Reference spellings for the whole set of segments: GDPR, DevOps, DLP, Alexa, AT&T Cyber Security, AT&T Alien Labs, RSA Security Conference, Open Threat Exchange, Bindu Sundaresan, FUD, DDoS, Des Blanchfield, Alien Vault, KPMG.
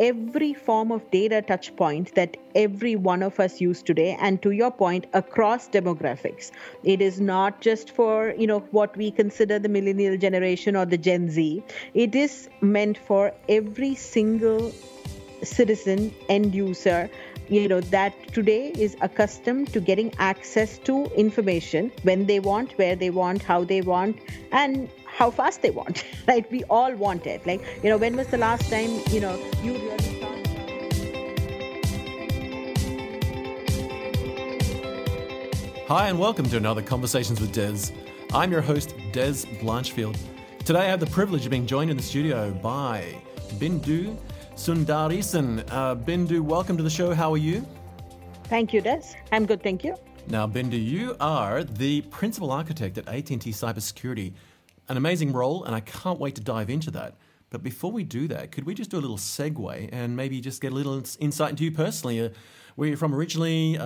every form of data touch point that every one of us use today, and to your point, across demographics. It is not just for, what we consider the millennial generation or the Gen Z. It is meant for every single citizen, end user, that today is accustomed to getting access to information when they want, where they want, how they want, and how fast they want, right? We all want it. When was the last time, you really thought. Hi, and welcome to another Conversations with Des. I'm your host, Des Blanchfield. Today, I have the privilege of being joined in the studio by Bindu Sundaresan. Bindu, welcome to the show. How are you? Thank you, Des. I'm good, thank you. Now, Bindu, you are the principal architect at AT&T Cyber Security. An amazing role, and I can't wait to dive into that. But before we do that, could we just do a little segue and maybe just get a little insight into you personally, where you're from originally,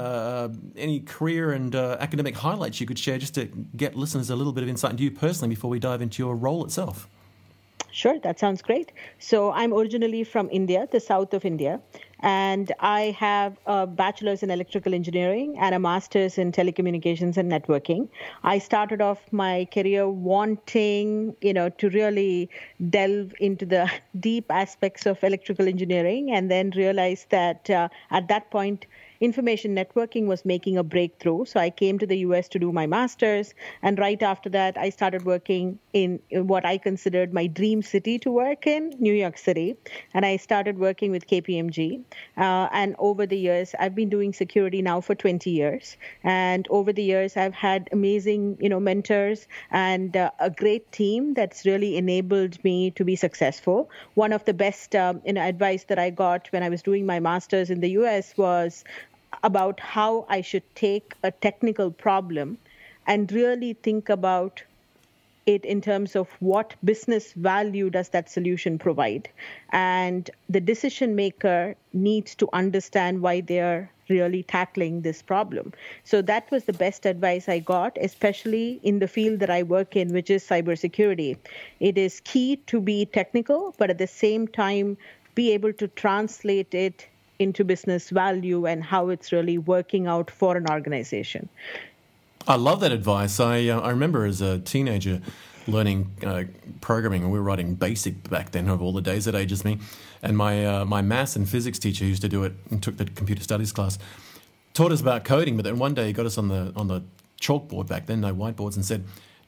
any career and academic highlights you could share just to get listeners a little bit of insight into you personally before we dive into your role itself? Sure, that sounds great. So I'm originally from India, the south of India, and I have a bachelor's in electrical engineering and a master's in telecommunications and networking. I started off my career wanting, to really delve into the deep aspects of electrical engineering, and then realized that at that point, information networking was making a breakthrough. So I came to the US to do my master's. And right after that, I started working in what I considered my dream city to work in, New York City. And I started working with KPMG. And over the years, I've been doing security now for 20 years. And over the years, I've had amazing, mentors and a great team that's really enabled me to be successful. One of the best advice that I got when I was doing my master's in the US was about how I should take a technical problem and really think about it in terms of what business value does that solution provide. And the decision maker needs to understand why they are really tackling this problem. So that was the best advice I got, especially in the field that I work in, which is cybersecurity. It is key to be technical, but at the same time, be able to translate it into business value and how it's really working out for an organization. I love that advice. I remember as a teenager learning programming, and we were writing BASIC back then, of all the days, that ages me. And my maths and physics teacher used to do it and took the computer studies class, taught us about coding, but then one day he got us on the chalkboard back then, no whiteboards, and said,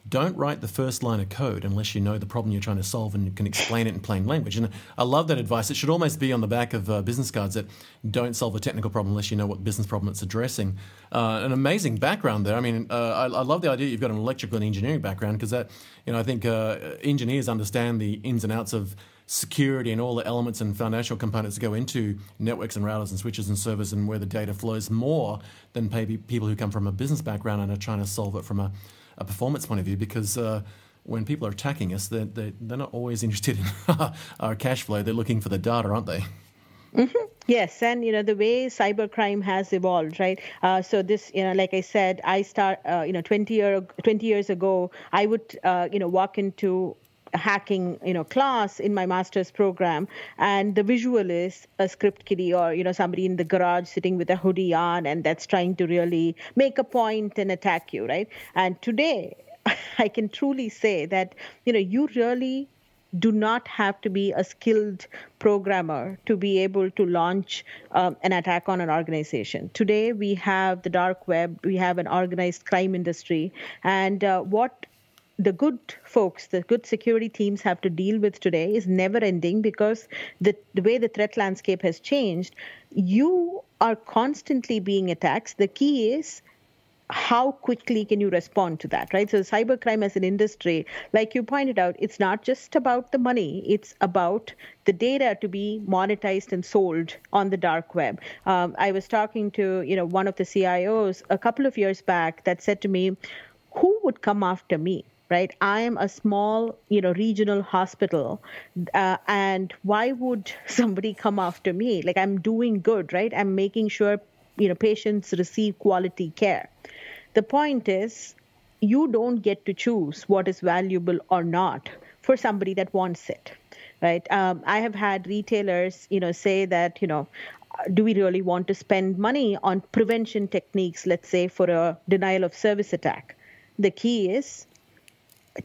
"Don't write the first line of code unless you know the problem you're trying to solve and can explain it in plain language." And I love that advice. It should almost be on the back of business cards that don't solve a technical problem unless you know what business problem it's addressing. An amazing background there. I mean, I love the idea you've got an electrical and engineering background, because that, I think engineers understand the ins and outs of security and all the elements and foundational components that go into networks and routers and switches and servers and where the data flows, more than maybe people who come from a business background and are trying to solve it from a performance point of view, because when people are attacking us, they're not always interested in our cash flow. They're looking for the data, aren't they? Mm-hmm. Yes, and the way cybercrime has evolved, right? So this, like I said, I start, 20 years ago, I would, walk into hacking class in my master's program, and the visual is a script kiddie or somebody in the garage sitting with a hoodie on, and that's trying to really make a point and attack you, right? And today I can truly say that you really do not have to be a skilled programmer to be able to launch an attack on an organization. Today we have the dark web, we have an organized crime industry, and what the good folks, the good security teams have to deal with today is never ending, because the way the threat landscape has changed, you are constantly being attacked. The key is how quickly can you respond to that, right? So cybercrime as an industry, like you pointed out, it's not just about the money. It's about the data to be monetized and sold on the dark web. I was talking to, one of the CIOs a couple of years back that said to me, "Who would come after me?" Right? I am a small, regional hospital, and why would somebody come after me? Like, I'm doing good, right? I'm making sure, patients receive quality care. The point is, you don't get to choose what is valuable or not for somebody that wants it. right? I have had retailers, say that, do we really want to spend money on prevention techniques, let's say, for a denial of service attack? The key is,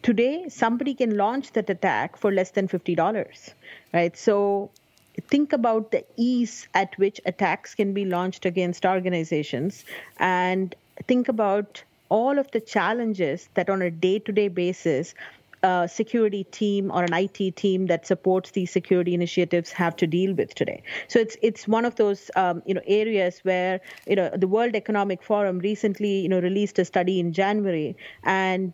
today, somebody can launch that attack for less than $50, right? So think about the ease at which attacks can be launched against organizations, and think about all of the challenges that on a day-to-day basis, a security team or an IT team that supports these security initiatives have to deal with today. So it's one of those areas where the World Economic Forum recently released a study in January, and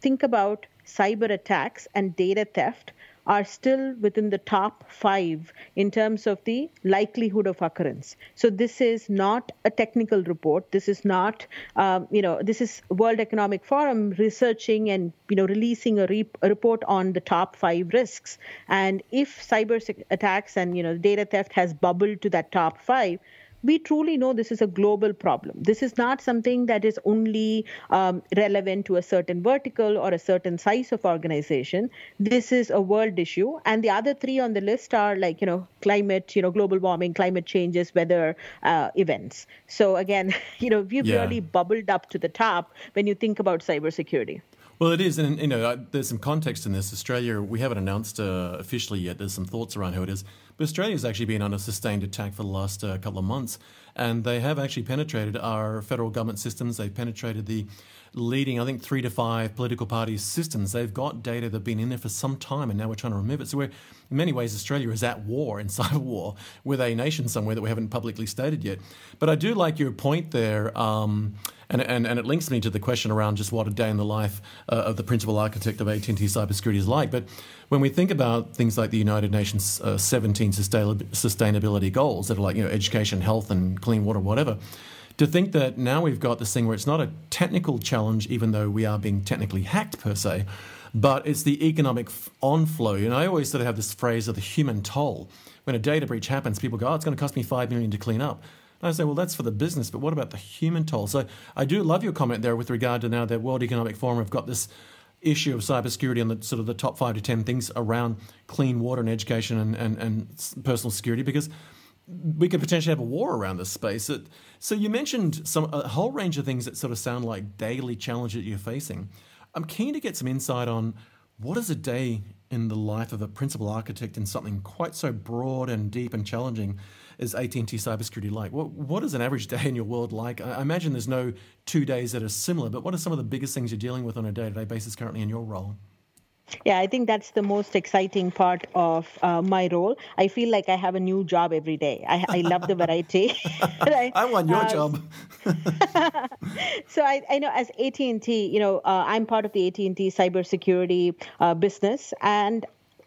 think about cyber attacks and data theft are still within the top 5 in terms of the likelihood of occurrence. So this is not a technical report. This is not, this is World Economic Forum researching and, releasing a report on the top 5 risks. And if cyber attacks and, data theft has bubbled to that top 5, we truly know this is a global problem. This is not something that is only relevant to a certain vertical or a certain size of organization. This is a world issue. And the other 3 on the list are like, climate, global warming, climate changes, weather events. So again, we've really bubbled up to the top when you think about cybersecurity. Well, it is. And, there's some context in this. Australia, we haven't announced officially yet. There's some thoughts around who it is. But Australia's actually been under sustained attack for the last couple of months. And they have actually penetrated our federal government systems. They've penetrated the leading, 3 to 5 political party systems. They've got data that have been in there for some time, and now we're trying to remove it. So we're, in many ways, Australia is at war, in cyber war, with a nation somewhere that we haven't publicly stated yet. But I do like your point there, and it links me to the question around just what a day in the life of the principal architect of AT&T cybersecurity is like. But when we think about things like the United Nations 17 sustainability goals that are like education, health, and clean water, whatever, to think that now we've got this thing where it's not a technical challenge, even though we are being technically hacked per se, but it's the economic onflow. And I always sort of have this phrase of the human toll. When a data breach happens, people go, it's going to cost me $5 million to clean up. And I say, well, that's for the business, but what about the human toll? So I do love your comment there with regard to now that World Economic Forum have got this issue of cybersecurity on the sort of the top 5 to 10 things around clean water and education and personal security, because we could potentially have a war around this space. So you mentioned a whole range of things that sort of sound like daily challenges you're facing. I'm keen to get some insight on what is a day in the life of a principal architect in something quite so broad and deep and challenging as AT&T cybersecurity like? What is an average day in your world like? I imagine there's no 2 days that are similar, but what are some of the biggest things you're dealing with on a day-to-day basis currently in your role? Yeah, I think that's the most exciting part of my role. I feel like I have a new job every day. I love the variety. Right? I want your job. So I know as AT&T, I'm part of the AT&T cybersecurity business, and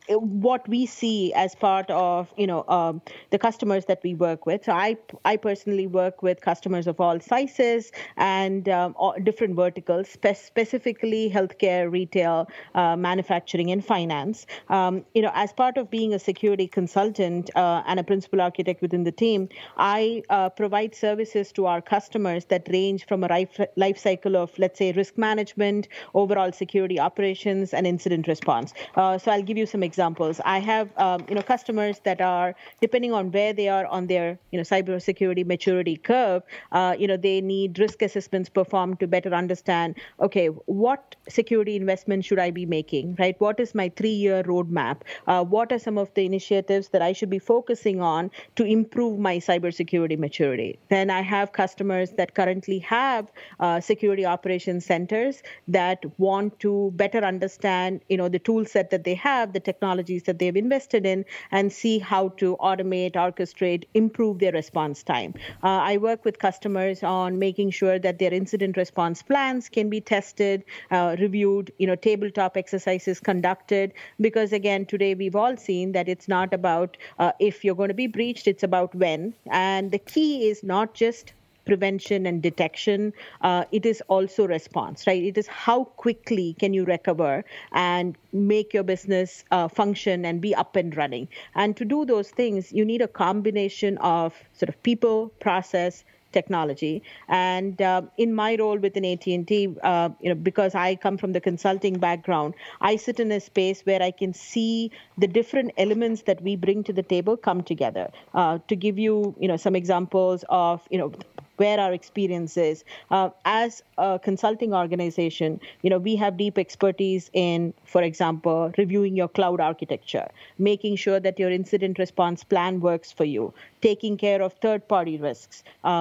what we see as part of, the customers that we work with. So I personally work with customers of all sizes and all different verticals, specifically healthcare, retail, manufacturing, and finance. As part of being a security consultant and a principal architect within the team, I provide services to our customers that range from a life cycle of, let's say, risk management, overall security operations, and incident response. So I'll give you some examples. I have, customers that are, depending on where they are on their, cybersecurity maturity curve, they need risk assessments performed to better understand, okay, what security investment should I be making, right? What is my 3-year roadmap? What are some of the initiatives that I should be focusing on to improve my cybersecurity maturity? Then I have customers that currently have security operations centers that want to better understand, the tool set that they have, the technologies that they've invested in, and see how to automate, orchestrate, improve their response time. I work with customers on making sure that their incident response plans can be tested, reviewed, tabletop exercises conducted, because again, today we've all seen that it's not about if you're going to be breached, it's about when. And the key is not just prevention and detection, it is also response, right? It is how quickly can you recover and make your business function and be up and running. And to do those things, you need a combination of sort of people, process, technology. And in my role within AT&T, because I come from the consulting background, I sit in a space where I can see the different elements that we bring to the table come together. To give you, some examples of, where our experience is. As a consulting organization, we have deep expertise in, for example, reviewing your cloud architecture, making sure that your incident response plan works for you, taking care of third-party risks. How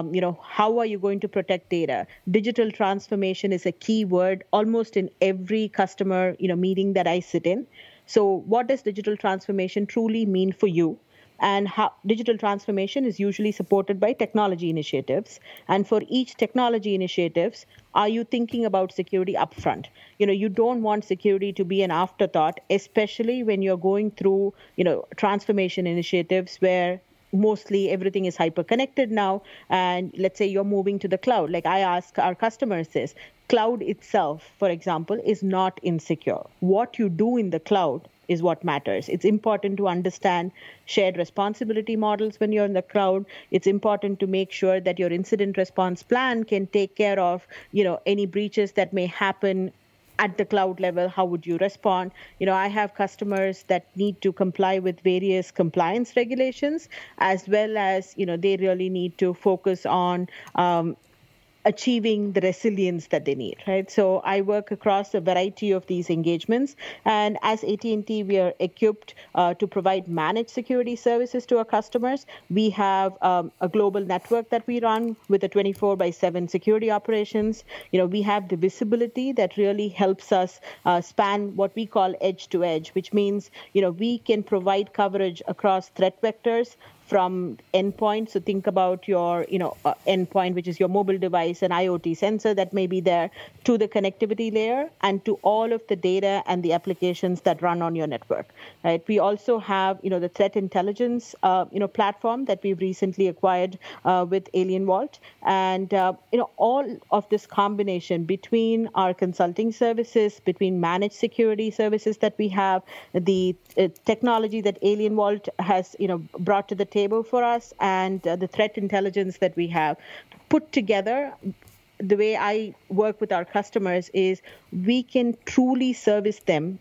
are you going to protect data? Digital transformation is a key word almost in every customer, meeting that I sit in. So what does digital transformation truly mean for you? And how digital transformation is usually supported by technology initiatives. And for each technology initiatives, are you thinking about security upfront? You don't want security to be an afterthought, especially when you're going through, transformation initiatives where mostly everything is hyper-connected now. And let's say you're moving to the cloud. Like I ask our customers this, cloud itself, for example, is not insecure. What you do in the cloud is what matters. It's important to understand shared responsibility models when you're in the cloud. It's important to make sure that your incident response plan can take care of, any breaches that may happen at the cloud level. How would you respond? I have customers that need to comply with various compliance regulations, as well as, they really need to focus on achieving the resilience that they need, right? So I work across a variety of these engagements. And as AT&T, we are equipped to provide managed security services to our customers. We have a global network that we run with a 24/7 security operations. We have the visibility that really helps us span what we call edge to edge, which means, we can provide coverage across threat vectors, from endpoint, so think about your endpoint, which is your mobile device and IoT sensor that may be there, to the connectivity layer and to all of the data and the applications that run on your network. Right? We also have the threat intelligence platform that we've recently acquired with Alien Vault, and all of this combination between our consulting services, between managed security services that we have, the technology that Alien Vault has brought to the table for us, and the threat intelligence that we have put together. The way I work with our customers is we can truly service them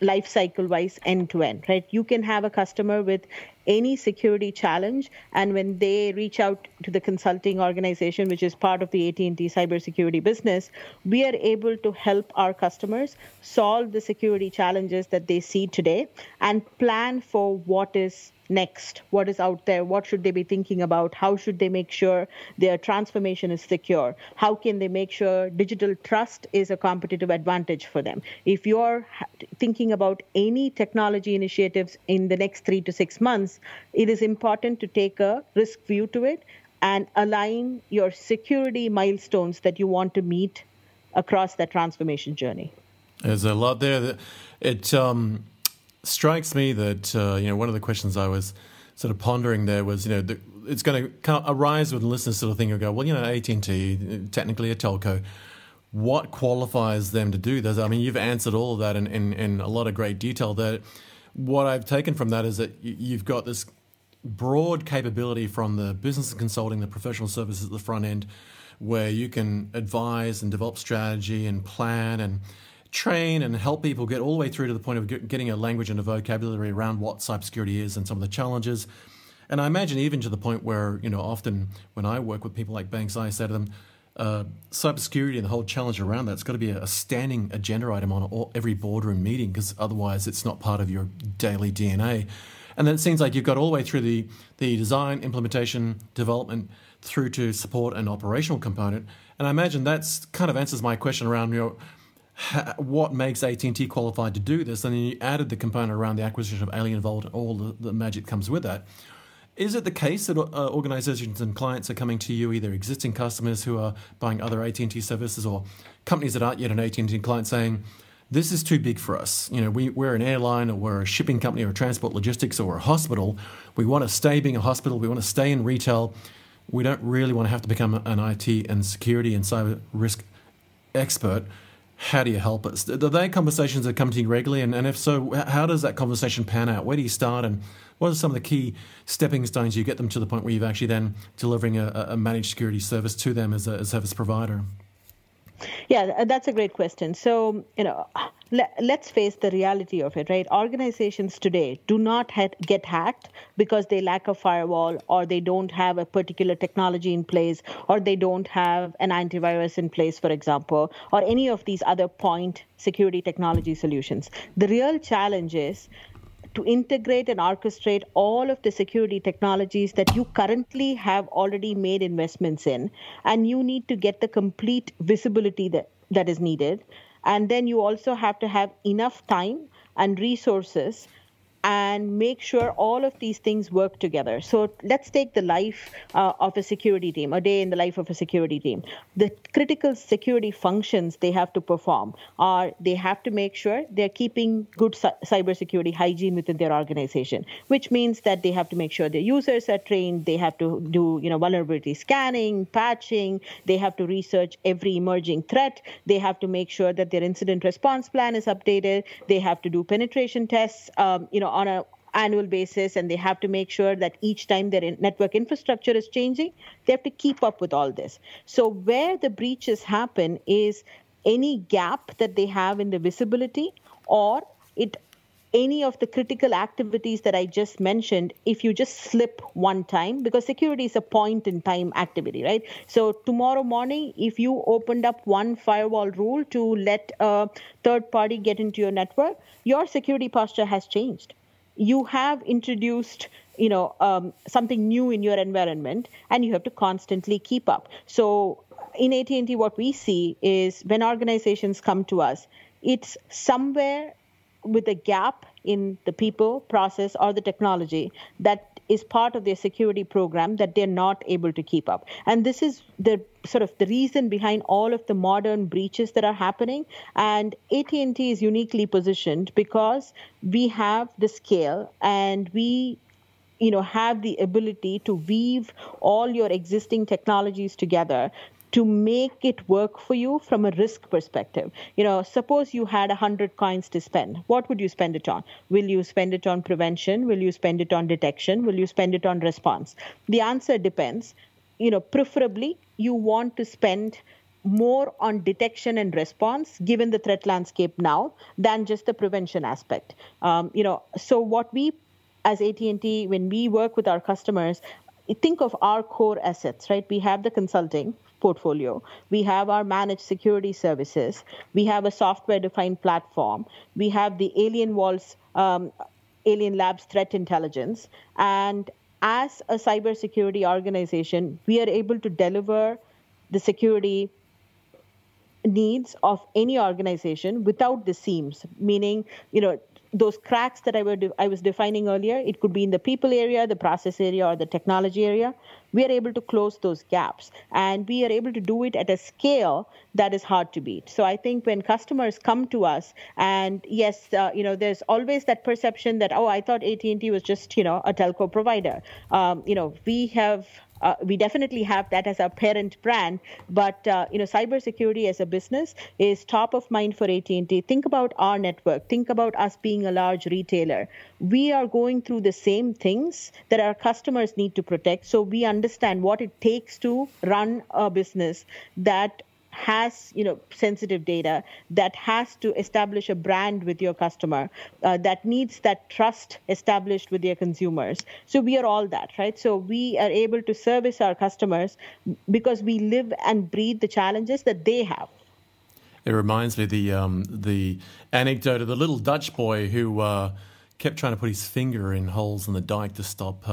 life cycle wise, end to end, right? You can have a customer with any security challenge, and when they reach out to the consulting organization, which is part of the AT&T cybersecurity business, we are able to help our customers solve the security challenges that they see today and plan for what is next, what is out there, what should they be thinking about, how should they make sure their transformation is secure, how can they make sure digital trust is a competitive advantage for them. If you're thinking about any technology initiatives in the next 3 to 6 months, it is important to take a risk view to it and align your security milestones that you want to meet across that transformation journey. There's a lot there. It strikes me that one of the questions I was sort of pondering there was, it's going to kind of arise when listeners sort of think and go, well, AT&T, technically a telco, what qualifies them to do this? I mean, you've answered all of that in a lot of great detail. That what I've taken from that is that you've got this broad capability from the business consulting, the professional services at the front end, where you can advise and develop strategy and plan and train and help people get all the way through to the point of getting a language and a vocabulary around what cybersecurity is and some of the challenges. And I imagine even to the point where, often when I work with people like banks, I say to them, cybersecurity and the whole challenge around that's got to be a standing agenda item on every boardroom meeting, because otherwise it's not part of your daily DNA. And then it seems like you've got all the way through the design, implementation, development, through to support and operational component. And I imagine that's kind of answers my question around, what makes AT&T qualified to do this? And then you added the component around the acquisition of Alien Vault and all the magic comes with that. Is it the case that organizations and clients are coming to you, either existing customers who are buying other AT&T services or companies that aren't yet an AT&T client, saying, this is too big for us. We're an airline, or we're a shipping company, or a transport logistics, or a hospital. We want to stay being a hospital. We want to stay in retail. We don't really want to have to become an IT and security and cyber risk expert. how do you help us? Are there conversations that come to you regularly? And if so, how does that conversation pan out? Where do you start? And what are some of the key stepping stones you get them to the point where you've actually then delivering a managed security service to them as a service provider? Yeah, that's a great question. So, let's face the reality of it, right? Organizations today do not get hacked because they lack a firewall, or they don't have a particular technology in place, or they don't have an antivirus in place, for example, or any of these other point security technology solutions. The real challenge is to integrate and orchestrate all of the security technologies that you currently have already made investments in, and you need to get the complete visibility that is needed. And then you also have to have enough time and resources and make sure all of these things work together. So let's take the life of a security team, a day in the life of a security team. The critical security functions they have to perform are they have to make sure they're keeping good cybersecurity hygiene within their organization, which means that they have to make sure their users are trained, they have to do vulnerability scanning, patching, they have to research every emerging threat, they have to make sure that their incident response plan is updated, they have to do penetration tests, on an annual basis, and they have to make sure that each time their network infrastructure is changing, they have to keep up with all this. So where the breaches happen is any gap that they have in the visibility, or any of the critical activities that I just mentioned, if you just slip one time, because security is a point-in-time activity, right? So tomorrow morning, if you opened up one firewall rule to let a third party get into your network, your security posture has changed. You have introduced something new in your environment, and you have to constantly keep up. So in AT&T, what we see is when organizations come to us, it's somewhere with a gap in the people, process, or the technology that is part of their security program that they're not able to keep up. And this is the sort of the reason behind all of the modern breaches that are happening. And AT&T is uniquely positioned because we have the scale, and we have the ability to weave all your existing technologies together to make it work for you from a risk perspective. Suppose you had 100 coins to spend. What would you spend it on? Will you spend it on prevention? Will you spend it on detection? Will you spend it on response? The answer depends. Preferably, you want to spend more on detection and response, given the threat landscape now, than just the prevention aspect. So what we, as AT&T, when we work with our customers, think of our core assets, right? We have the consulting portfolio. We have our managed security services. We have a software-defined platform. We have the Alien Labs threat intelligence. And as a cybersecurity organization, we are able to deliver the security needs of any organization without the seams, meaning, those cracks that I was defining earlier, it could be in the people area, the process area, or the technology area. We are able to close those gaps, and we are able to do it at a scale that is hard to beat. So I think when customers come to us, and yes, there's always that perception that, oh, I thought AT&T was just, a telco provider. We definitely have that as our parent brand, but cybersecurity as a business is top of mind for AT&T. Think about our network. Think about us being a large retailer. We are going through the same things that our customers need to protect, so we understand what it takes to run a business that has sensitive data, that has to establish a brand with your customer, that needs that trust established with their consumers. So we are all that, right? So we are able to service our customers because we live and breathe the challenges that they have. It reminds me the anecdote of the little Dutch boy who kept trying to put his finger in holes in the dike to stop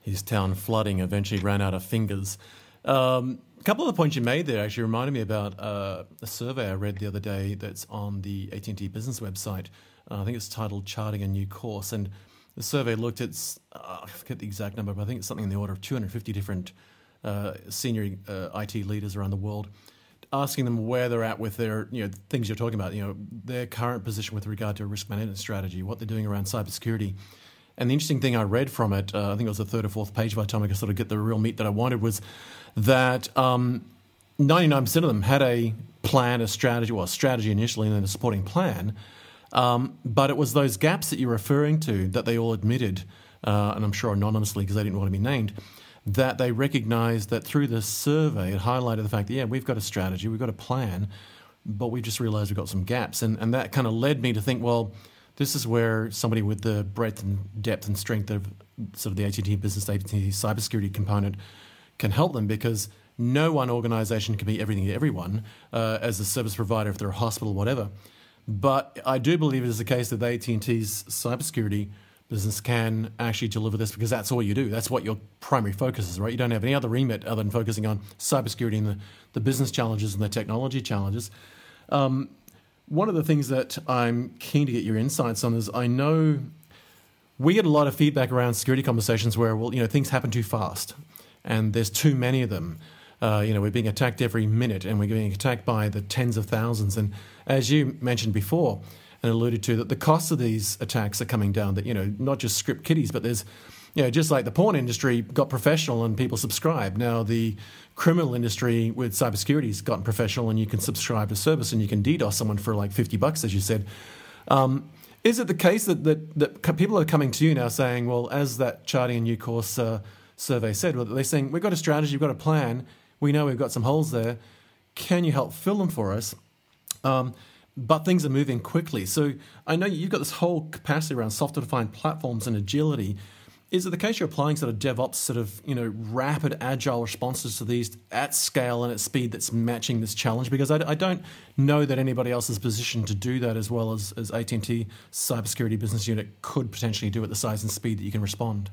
his town flooding, eventually ran out of fingers. A couple of the points you made there actually reminded me about a survey I read the other day that's on the AT&T business website. I think it's titled Charting a New Course. And the survey looked at, I forget the exact number, but I think it's something in the order of 250 different senior IT leaders around the world, asking them where they're at with their, things you're talking about, their current position with regard to a risk management strategy, what they're doing around cybersecurity. And the interesting thing I read from it, I think it was the third or fourth page by the time I could sort of get the real meat that I wanted, was that 99% of them had a plan, a strategy, well, a strategy initially and then a supporting plan. But it was those gaps that you're referring to that they all admitted, and I'm sure anonymously because they didn't want to be named, that they recognised that through this survey it highlighted the fact that, yeah, we've got a strategy, we've got a plan, but we just realised we've got some gaps. And that kind of led me to think, well, this is where somebody with the breadth and depth and strength of sort of the AT&T business, AT&T cybersecurity component can help them, because no one organisation can be everything to everyone as a service provider, if they're a hospital or whatever. But I do believe it is the case that AT&T's cybersecurity business can actually deliver this, because that's all you do. That's what your primary focus is, right? You don't have any other remit other than focusing on cybersecurity and the business challenges and the technology challenges. One of the things that I'm keen to get your insights on is, I know we get a lot of feedback around security conversations where, well, you know, things happen too fast and there's too many of them. You know, we're being attacked every minute and we're being attacked by the tens of thousands. And as you mentioned before and alluded to, that the cost of these attacks are coming down, that, you know, not just script kiddies, but there's, you know, just like the porn industry got professional and people subscribe. Now the criminal industry with cybersecurity has gotten professional and you can subscribe to service and you can DDoS someone for like $50, as you said. Is it the case that people are coming to you now saying, well, as that Charting a New Course survey said, well, they're saying, we've got a strategy, we've got a plan, we know we've got some holes there. Can you help fill them for us? But things are moving quickly. So I know you've got this whole capacity around software-defined platforms and agility. Is it the case you're applying sort of DevOps, sort of, you know, rapid, agile responses to these at scale and at speed that's matching this challenge? Because I don't know that anybody else is positioned to do that as well as AT&T Cybersecurity Business Unit could potentially do at the size and speed that you can respond.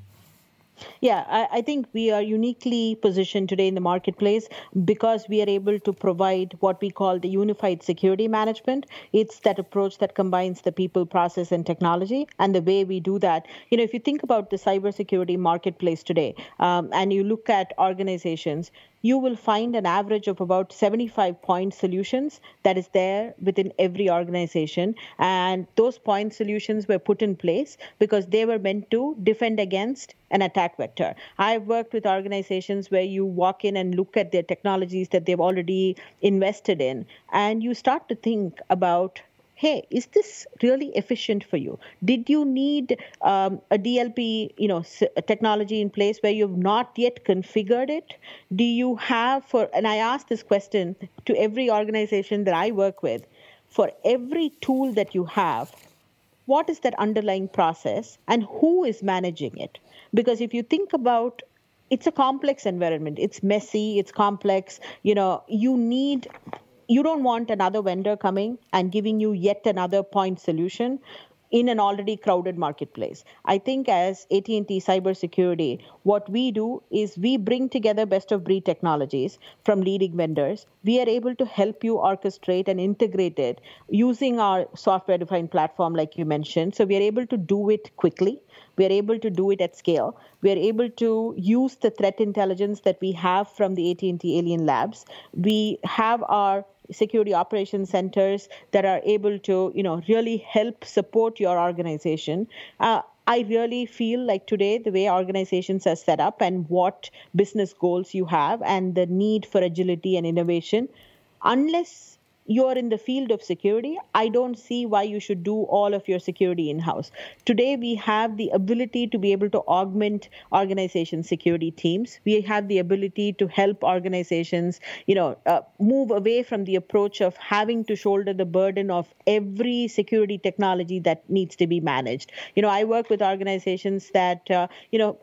Yeah, I think we are uniquely positioned today in the marketplace because we are able to provide what we call the unified security management. It's that approach that combines the people, process, and technology. And the way we do that, you know, if you think about the cybersecurity marketplace today, and you look at organizations, you will find an average of about 75 point solutions that is there within every organization. And those point solutions were put in place because they were meant to defend against an attack vector. I've worked with organizations where you walk in and look at their technologies that they've already invested in, and you start to think about, hey, is this really efficient for you? Did you need a DLP, you know, technology in place where you've not yet configured it? Do you have for, and I ask this question to every organization that I work with, for every tool that you have, what is that underlying process and who is managing it? Because if you think about, it's a complex environment. It's messy, it's complex. You know, you don't want another vendor coming and giving you yet another point solution in an already crowded marketplace. I think as AT&T Cybersecurity, what we do is we bring together best-of-breed technologies from leading vendors. We are able to help you orchestrate and integrate it using our software-defined platform, like you mentioned. So we are able to do it quickly. We are able to do it at scale. We are able to use the threat intelligence that we have from the AT&T Alien Labs. We have our security operations centers that are able to, you know, really help support your organization. I really feel like today, the way organizations are set up and what business goals you have and the need for agility and innovation, unless you're in the field of security, I don't see why you should do all of your security in-house. Today, we have the ability to be able to augment organization security teams. We have the ability to help organizations, you know, move away from the approach of having to shoulder the burden of every security technology that needs to be managed. You know, I work with organizations that,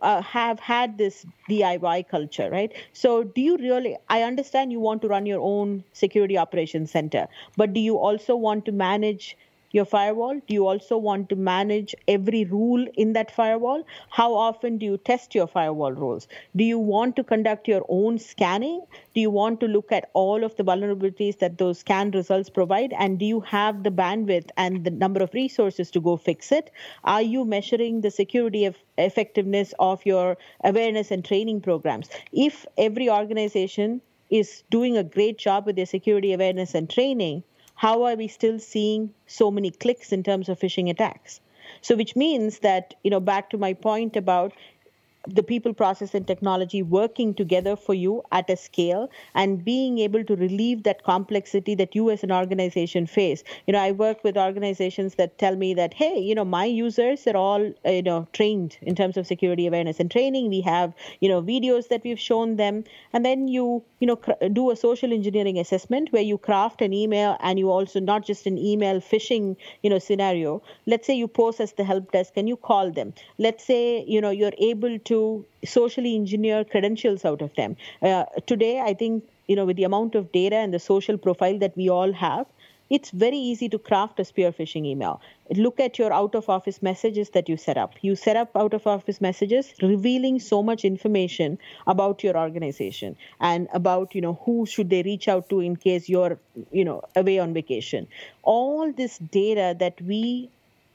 have had this DIY culture, right? So do you really, I understand you want to run your own security operations center. But do you also want to manage your firewall? Do you also want to manage every rule in that firewall? How often do you test your firewall rules? Do you want to conduct your own scanning? Do you want to look at all of the vulnerabilities that those scan results provide? And do you have the bandwidth and the number of resources to go fix it? Are you measuring the security effectiveness of your awareness and training programs? If every organization is doing a great job with their security awareness and training, how are we still seeing so many clicks in terms of phishing attacks? So which means that, you know, back to my point about the people, process, and technology working together for you at a scale and being able to relieve that complexity that you as an organization face. You know, I work with organizations that tell me that, hey, you know, my users are all, you know, trained in terms of security awareness and training. We have, you know, videos that we've shown them. And then you do a social engineering assessment where you craft an email, and you also not just an email phishing, you know, scenario. Let's say you pose as the help desk and you call them. Let's say, you know, you're able to socially engineer credentials out of them. Today, I think, you know, with the amount of data and the social profile that we all have, it's very easy to craft a spear phishing email. Look at your out-of-office messages that you set up. You set up out-of-office messages revealing so much information about your organization and about, you know, who should they reach out to in case you're, you know, away on vacation. All this data that we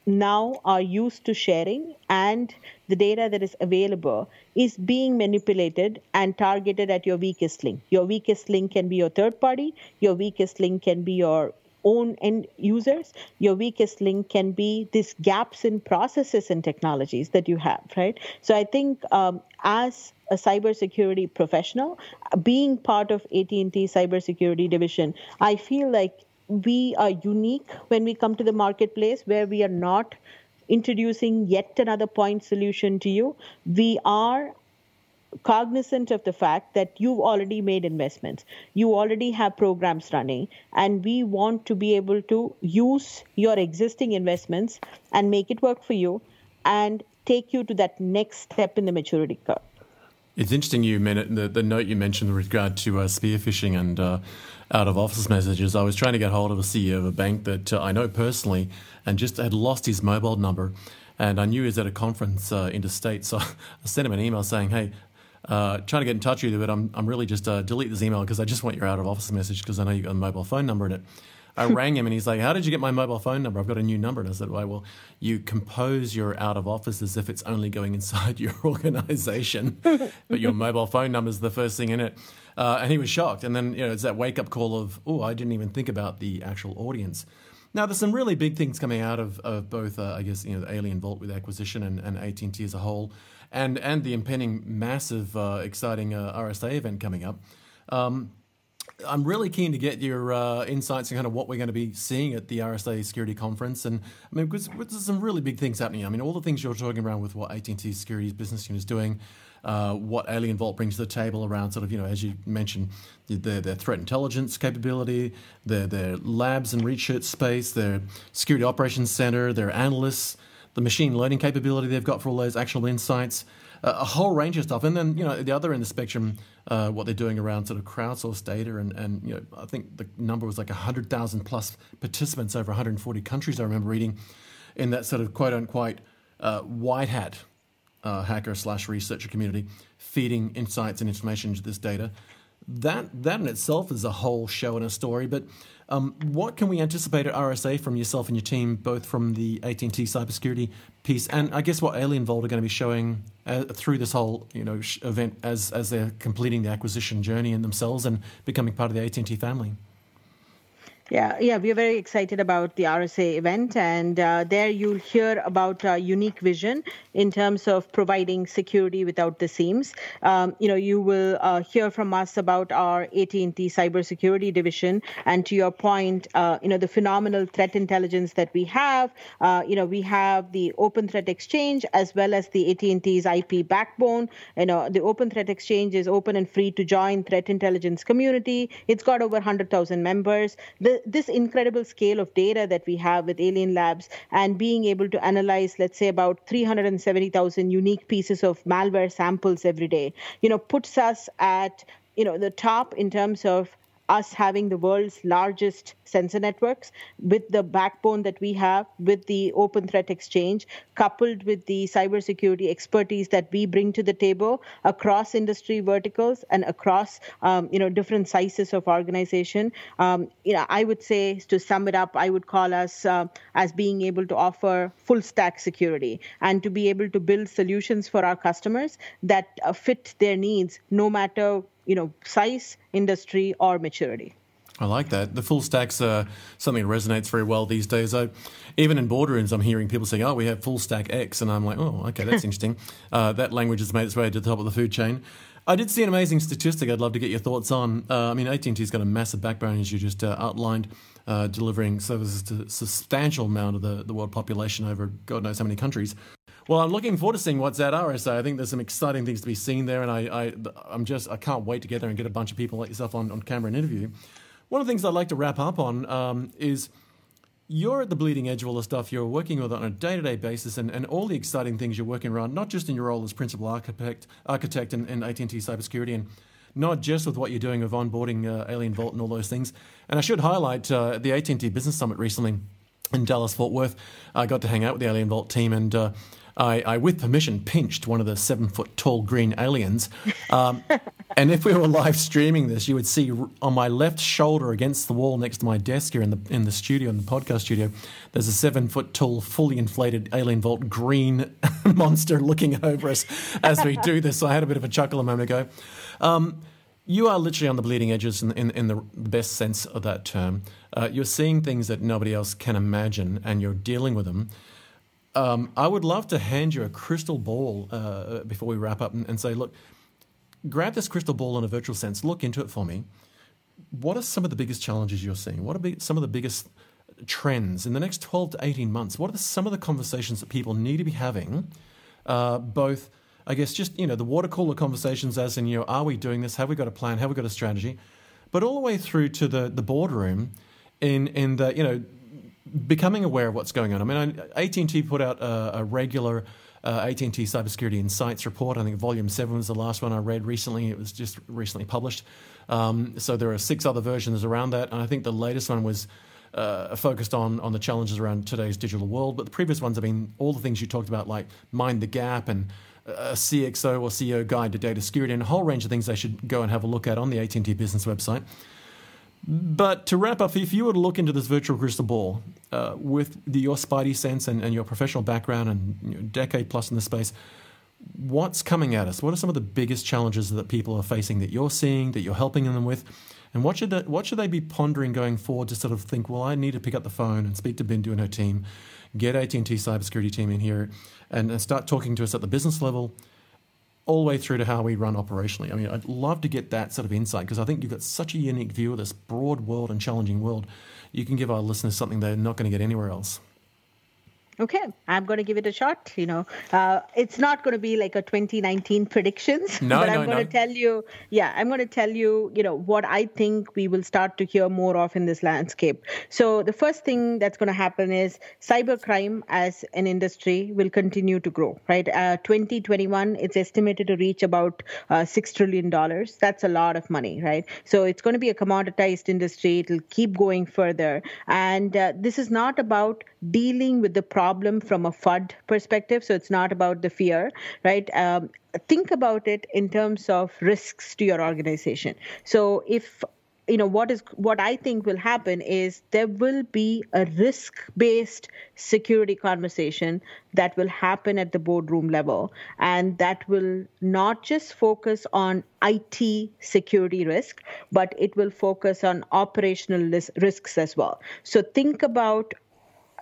now are used to sharing and the data that is available is being manipulated and targeted at your weakest link. Your weakest link can be your third party. Your weakest link can be your own end users. Your weakest link can be these gaps in processes and technologies that you have, right? So I think as a cybersecurity professional, being part of AT&T Cybersecurity Division, I feel like we are unique when we come to the marketplace, where we are not introducing yet another point solution to you. We are cognizant of the fact that you've already made investments, you already have programs running, and we want to be able to use your existing investments and make it work for you and take you to that next step in the maturity curve. It's interesting you mentioned the note you mentioned with regard to spear phishing and out-of-office messages. I was trying to get hold of a CEO of a bank that I know personally and just had lost his mobile number. And I knew he was at a conference interstate, so I sent him an email saying, hey, trying to get in touch with you, but I'm really just delete this email because I just want your out-of-office message because I know you've got a mobile phone number in it. I rang him and he's like, how did you get my mobile phone number? I've got a new number. And I said, well, you compose your out of office as if it's only going inside your organization, but your mobile phone number is the first thing in it. And he was shocked. And then, you know, it's that wake up call of, oh, I didn't even think about the actual audience. Now, there's some really big things coming out of both, I guess, you know, the Alien Vault with acquisition and AT&T as a whole, and the impending massive, exciting RSA event coming up. I'm really keen to get your insights on kind of what we're going to be seeing at the RSA Security Conference. And I mean, because there's some really big things happening. I mean, all the things you're talking around with what AT&T Security's business unit is doing, what Alien Vault brings to the table around sort of, you know, as you mentioned, their threat intelligence capability, their labs and research space, their security operations center, their analysts, the machine learning capability they've got for all those actionable insights. A whole range of stuff. And then, you know, the other end of the spectrum, what they're doing around sort of crowdsourced data. And you know, I think the number was like 100,000 plus participants over 140 countries, I remember reading, in that sort of quote-unquote white hat hacker / researcher community feeding insights and information into this data. That in itself is a whole show and a story. But what can we anticipate at RSA from yourself and your team, both from the AT&T cybersecurity piece and I guess what Alien Vault are going to be showing through this whole, you know, event as they're completing the acquisition journey in themselves and becoming part of the AT&T family? Yeah, we are very excited about the RSA event, and there you'll hear about our unique vision in terms of providing security without the seams. You know, you will hear from us about our AT&T cybersecurity division, and to your point, you know, the phenomenal threat intelligence that we have. You know, we have the Open Threat Exchange as well as the AT&T's IP backbone. You know, the Open Threat Exchange is open and free to join threat intelligence community. It's got over 100,000 members. This incredible scale of data that we have with Alien Labs and being able to analyze, let's say, about 370,000 unique pieces of malware samples every day, you know, puts us at, you know, the top in terms of us having the world's largest sensor networks with the backbone that we have with the Open Threat Exchange, coupled with the cybersecurity expertise that we bring to the table across industry verticals and across, you know, different sizes of organization. You know, I would say, to sum it up, I would call us as being able to offer full stack security and to be able to build solutions for our customers that fit their needs, no matter, you know, size, industry, or maturity. I like that. The full stack's something that resonates very well these days. Even in boardrooms, I'm hearing people saying, oh, we have full stack X. And I'm like, oh, okay, that's interesting. That language has made its way to the top of the food chain. I did see an amazing statistic I'd love to get your thoughts on. AT&T's got a massive backbone, as you just outlined, delivering services to a substantial amount of the world population over God knows how many countries. Well, I'm looking forward to seeing what's at RSA. I think there's some exciting things to be seen there, and I can't wait to get there and get a bunch of people like yourself on camera and interview. One of the things I'd like to wrap up on is you're at the bleeding edge of all the stuff you're working with on a day-to-day basis and all the exciting things you're working around, not just in your role as principal architect in AT&T Cyber Security, and not just with what you're doing of onboarding Alien Vault and all those things. And I should highlight the AT&T Business Summit recently in Dallas-Fort Worth. I got to hang out with the Alien Vault team and... I, with permission, pinched one of the 7-foot-tall green aliens. And if we were live streaming this, you would see on my left shoulder against the wall next to my desk here in the studio, in the podcast studio, there's a 7-foot-tall, fully inflated Alien Vault green monster looking over us as we do this. So I had a bit of a chuckle a moment ago. You are literally on the bleeding edges in the best sense of that term. You're seeing things that nobody else can imagine, and you're dealing with them. I would love to hand you a crystal ball before we wrap up and say, look, grab this crystal ball in a virtual sense. Look into it for me. What are some of the biggest challenges you're seeing? What are some of the biggest trends in the next 12 to 18 months? What are some of the conversations that people need to be having, both, I guess, just, the water cooler conversations as in, are we doing this? Have we got a plan? Have we got a strategy? But all the way through to the boardroom in the becoming aware of what's going on. I mean, AT&T put out a regular AT&T Cybersecurity Insights report. I think Volume 7 was the last one I read recently. It was just recently published. So there are 6 other versions around that. And I think the latest one was focused on the challenges around today's digital world. But the previous ones have been all the things you talked about, like Mind the Gap and a CXO or CEO Guide to Data Security and a whole range of things they should go and have a look at on the AT&T Business website. But to wrap up, if you were to look into this virtual crystal ball with your spidey sense and your professional background and decade plus in this space, what's coming at us? What are some of the biggest challenges that people are facing that you're seeing, that you're helping them with? And what should they be pondering going forward to sort of think, well, I need to pick up the phone and speak to Bindu and her team, get AT&T cybersecurity team in here and start talking to us at the business level, all the way through to how we run operationally. I mean, I'd love to get that sort of insight because I think you've got such a unique view of this broad world and challenging world. You can give our listeners something they're not going to get anywhere else. Okay, I'm going to give it a shot. It's not going to be like a 2019 predictions, I'm going to tell you, what I think we will start to hear more of in this landscape. So the first thing that's going to happen is cybercrime as an industry will continue to grow, right? 2021, it's estimated to reach about $6 trillion. That's a lot of money, right? So it's going to be a commoditized industry. It'll keep going further. And this is not about dealing with the problem from a FUD perspective. So it's not about the fear, right? Think about it in terms of risks to your organization. So if what I think will happen is there will be a risk-based security conversation that will happen at the boardroom level, and that will not just focus on IT security risk, but it will focus on operational risks as well. So think about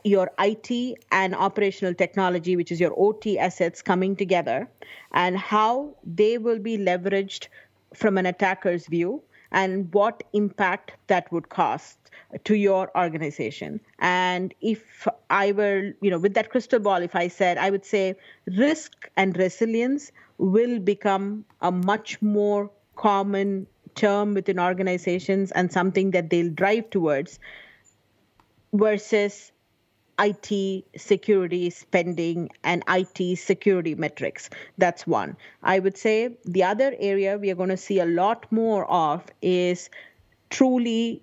your IT and operational technology, which is your OT assets, coming together and how they will be leveraged from an attacker's view and what impact that would cost to your organization. And if I were, with that crystal ball, I would say risk and resilience will become a much more common term within organizations and something that they'll drive towards versus IT security spending and IT security metrics. That's one. I would say the other area we are going to see a lot more of is truly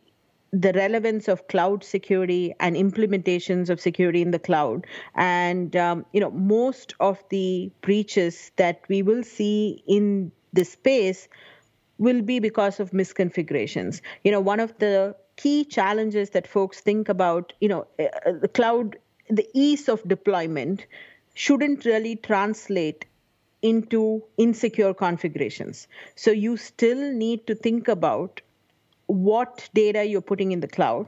the relevance of cloud security and implementations of security in the cloud. And, most of the breaches that we will see in this space will be because of misconfigurations. One of the key challenges that folks think about, the cloud, the ease of deployment shouldn't really translate into insecure configurations. So you still need to think about what data you're putting in the cloud,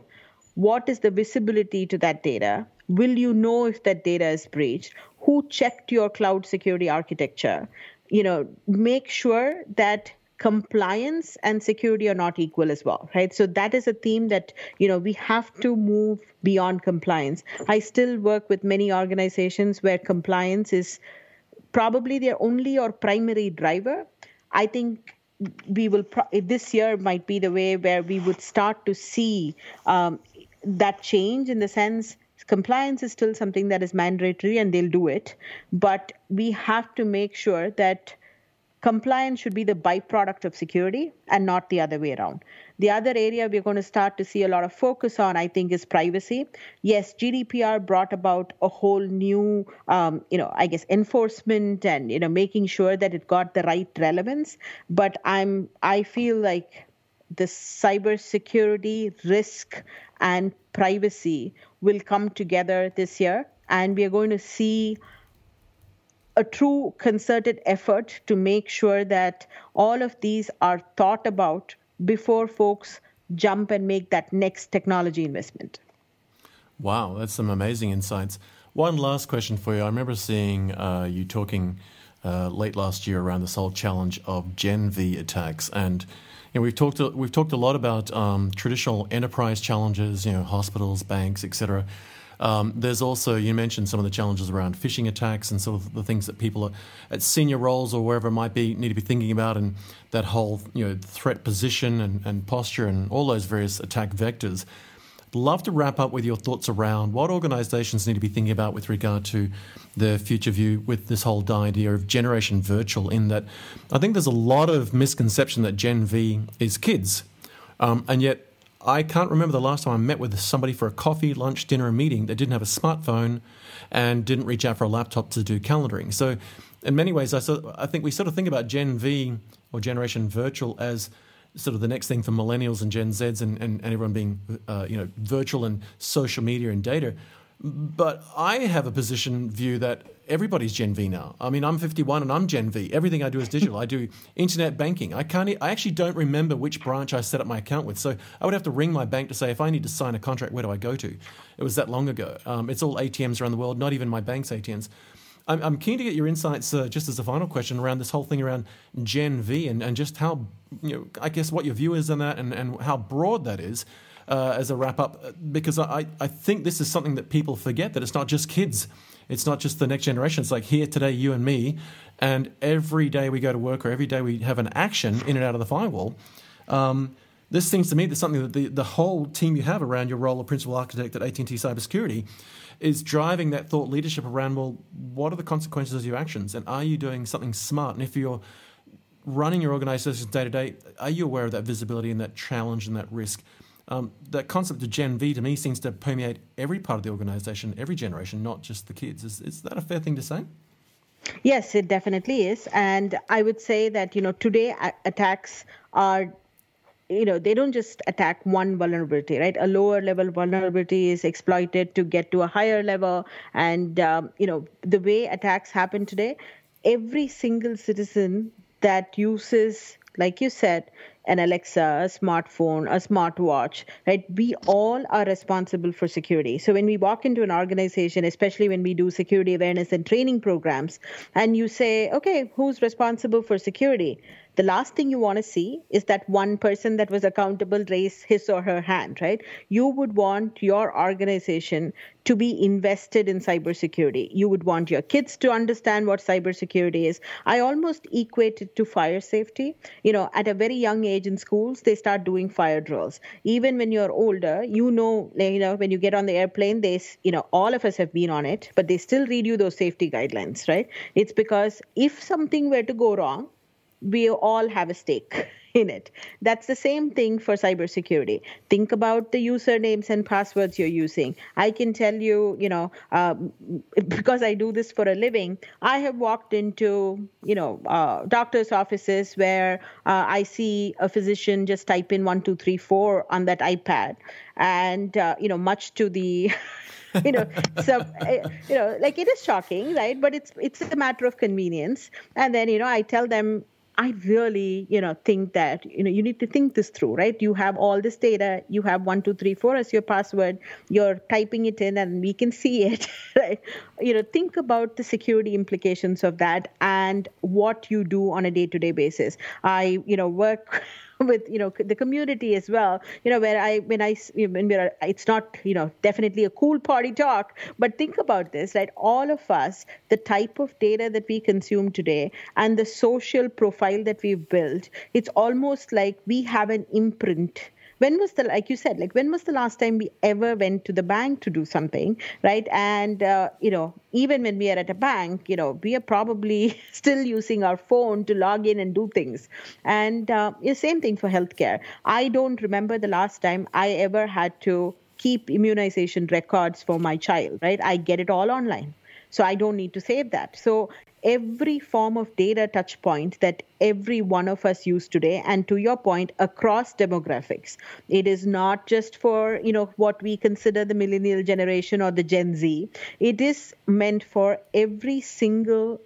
what is the visibility to that data, will you know if that data is breached, who checked your cloud security architecture, make sure that compliance and security are not equal as well, right? So that is a theme that, we have to move beyond compliance. I still work with many organizations where compliance is probably their only or primary driver. I think we will, this year might be the way where we would start to see that change, in the sense compliance is still something that is mandatory and they'll do it, but we have to make sure that compliance should be the byproduct of security and not the other way around. The other area we're going to start to see a lot of focus on, I think, is privacy. Yes, GDPR brought about a whole new, enforcement and, making sure that it got the right relevance. But I feel like the cybersecurity risk and privacy will come together this year, and we are going to see a true concerted effort to make sure that all of these are thought about before folks jump and make that next technology investment. Wow, that's some amazing insights. One last question for you. I remember seeing you talking late last year around this whole challenge of Gen V attacks, and we've talked a lot about traditional enterprise challenges, hospitals, banks, etc. There's also, you mentioned some of the challenges around phishing attacks and some of the things that people at senior roles or wherever it might be need to be thinking about, and that whole threat position and posture and all those various attack vectors. I'd love to wrap up with your thoughts around what organisations need to be thinking about with regard to their future view with this whole idea of Generation Virtual, in that I think there's a lot of misconception that Gen V is kids, and yet I can't remember the last time I met with somebody for a coffee, lunch, dinner, and meeting that didn't have a smartphone and didn't reach out for a laptop to do calendaring. So in many ways, I think we sort of think about Gen V or Generation Virtual as sort of the next thing for millennials and Gen Zs and everyone being, virtual and social media and data. But I have a position view that everybody's Gen V now. I mean, I'm 51 and I'm Gen V. Everything I do is digital. I do internet banking. I actually don't remember which branch I set up my account with. So I would have to ring my bank to say, if I need to sign a contract, where do I go to? It was that long ago. It's all ATMs around the world, not even my bank's ATMs. I'm keen to get your insights, just as a final question, around this whole thing around Gen V and just how, I guess what your view is on that and how broad that is. As a wrap-up, because I think this is something that people forget, that it's not just kids. It's not just the next generation. It's like here today, you and me, and every day we go to work or every day we have an action in and out of the firewall. This seems to me that something that the whole team you have around your role of principal architect at AT&T Cyber Security is driving that thought leadership around, well, what are the consequences of your actions, and are you doing something smart? And if you're running your organization day-to-day, are you aware of that visibility and that challenge and that risk? That concept of Gen V to me seems to permeate every part of the organization, every generation, not just the kids. Is that a fair thing to say? Yes, it definitely is. And I would say that, today attacks are, they don't just attack one vulnerability, right? A lower level vulnerability is exploited to get to a higher level. And, the way attacks happen today, every single citizen that uses, like you said, an Alexa, a smartphone, a smartwatch, right? We all are responsible for security. So when we walk into an organization, especially when we do security awareness and training programs, and you say, okay, who's responsible for security? The last thing you want to see is that one person that was accountable raise his or her hand, right? You would want your organization to be invested in cybersecurity. You would want your kids to understand what cybersecurity is. I almost equate it to fire safety. At a very young age in schools, they start doing fire drills. Even when you're older, when you get on the airplane, all of us have been on it, but they still read you those safety guidelines, right? It's because if something were to go wrong, we all have a stake in it. That's the same thing for cybersecurity. Think about the usernames and passwords you're using. I can tell you, because I do this for a living, I have walked into, doctor's offices where I see a physician just type in 1, 2, 3, 4 on that iPad. And, much to the... it is shocking, right? But it's a matter of convenience. And then, I tell them, I really, think that, you need to think this through, right? You have all this data, you have 1234 as your password, you're typing it in and we can see it, right? Think about the security implications of that and what you do on a day-to-day basis. I, work with, the community as well, where it's not, definitely a cool party talk, but think about this, right? All of us, the type of data that we consume today and the social profile that we've built, it's almost like we have an imprint. When was the last time we ever went to the bank to do something, right? And, even when we are at a bank, we are probably still using our phone to log in and do things. And the same thing for healthcare. I don't remember the last time I ever had to keep immunization records for my child, right? I get it all online. So I don't need to save that. So every form of data touch point that every one of us use today, and to your point, across demographics. It is not just for, what we consider the millennial generation or the Gen Z. It is meant for every single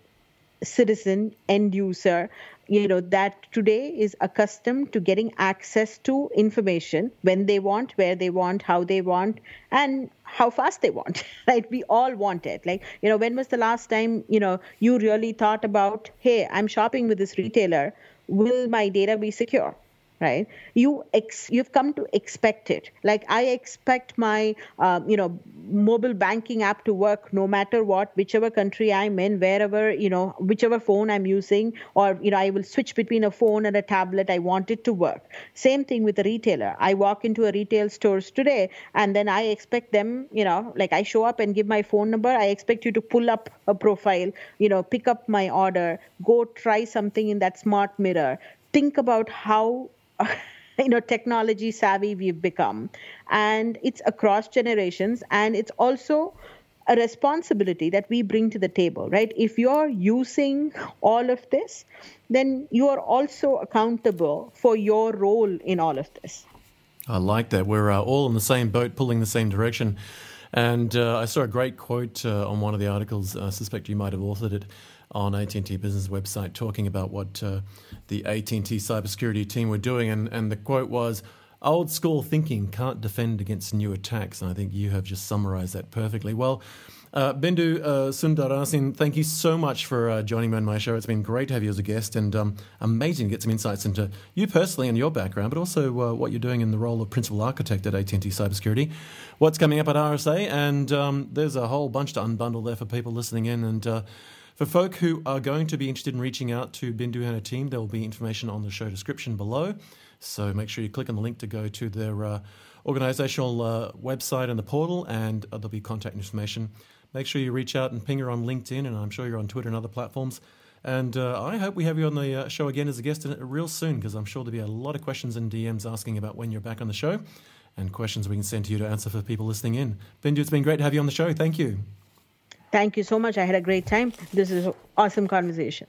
citizen, end user, that today is accustomed to getting access to information when they want, where they want, how they want, and how fast they want, right? We all want it. Like, when was the last time, you really thought about, hey, I'm shopping with this retailer. Will my data be secure? Right? You've come to expect it. Like, I expect my, mobile banking app to work no matter what, whichever country I'm in, wherever, whichever phone I'm using, or, I will switch between a phone and a tablet. I want it to work. Same thing with a retailer. I walk into a retail stores today, and then I expect them, I show up and give my phone number. I expect you to pull up a profile, pick up my order, go try something in that smart mirror. Think about how technology savvy we've become. And it's across generations. And it's also a responsibility that we bring to the table, right? If you're using all of this, then you are also accountable for your role in all of this. I like that. We're all in the same boat, pulling the same direction. And I saw a great quote on one of the articles. I suspect you might have authored it, on AT&T Business website, talking about what the AT&T cybersecurity team were doing. And the quote was, "Old school thinking can't defend against new attacks." And I think you have just summarized that perfectly. Well, Bindu Sundaresan, thank you so much for joining me on my show. It's been great to have you as a guest, and amazing to get some insights into you personally and your background, but also what you're doing in the role of principal architect at AT&T Cybersecurity, what's coming up at RSA, and there's a whole bunch to unbundle there for people listening in. And for folk who are going to be interested in reaching out to Bindu and her team, there will be information on the show description below. So make sure you click on the link to go to their organizational website and the portal, and there'll be contact information. Make sure you reach out and ping her on LinkedIn, and I'm sure you're on Twitter and other platforms. And I hope we have you on the show again as a guest real soon, because I'm sure there'll be a lot of questions and DMs asking about when you're back on the show, and questions we can send to you to answer for people listening in. Bindu, it's been great to have you on the show. Thank you. Thank you so much. I had a great time. This is an awesome conversation.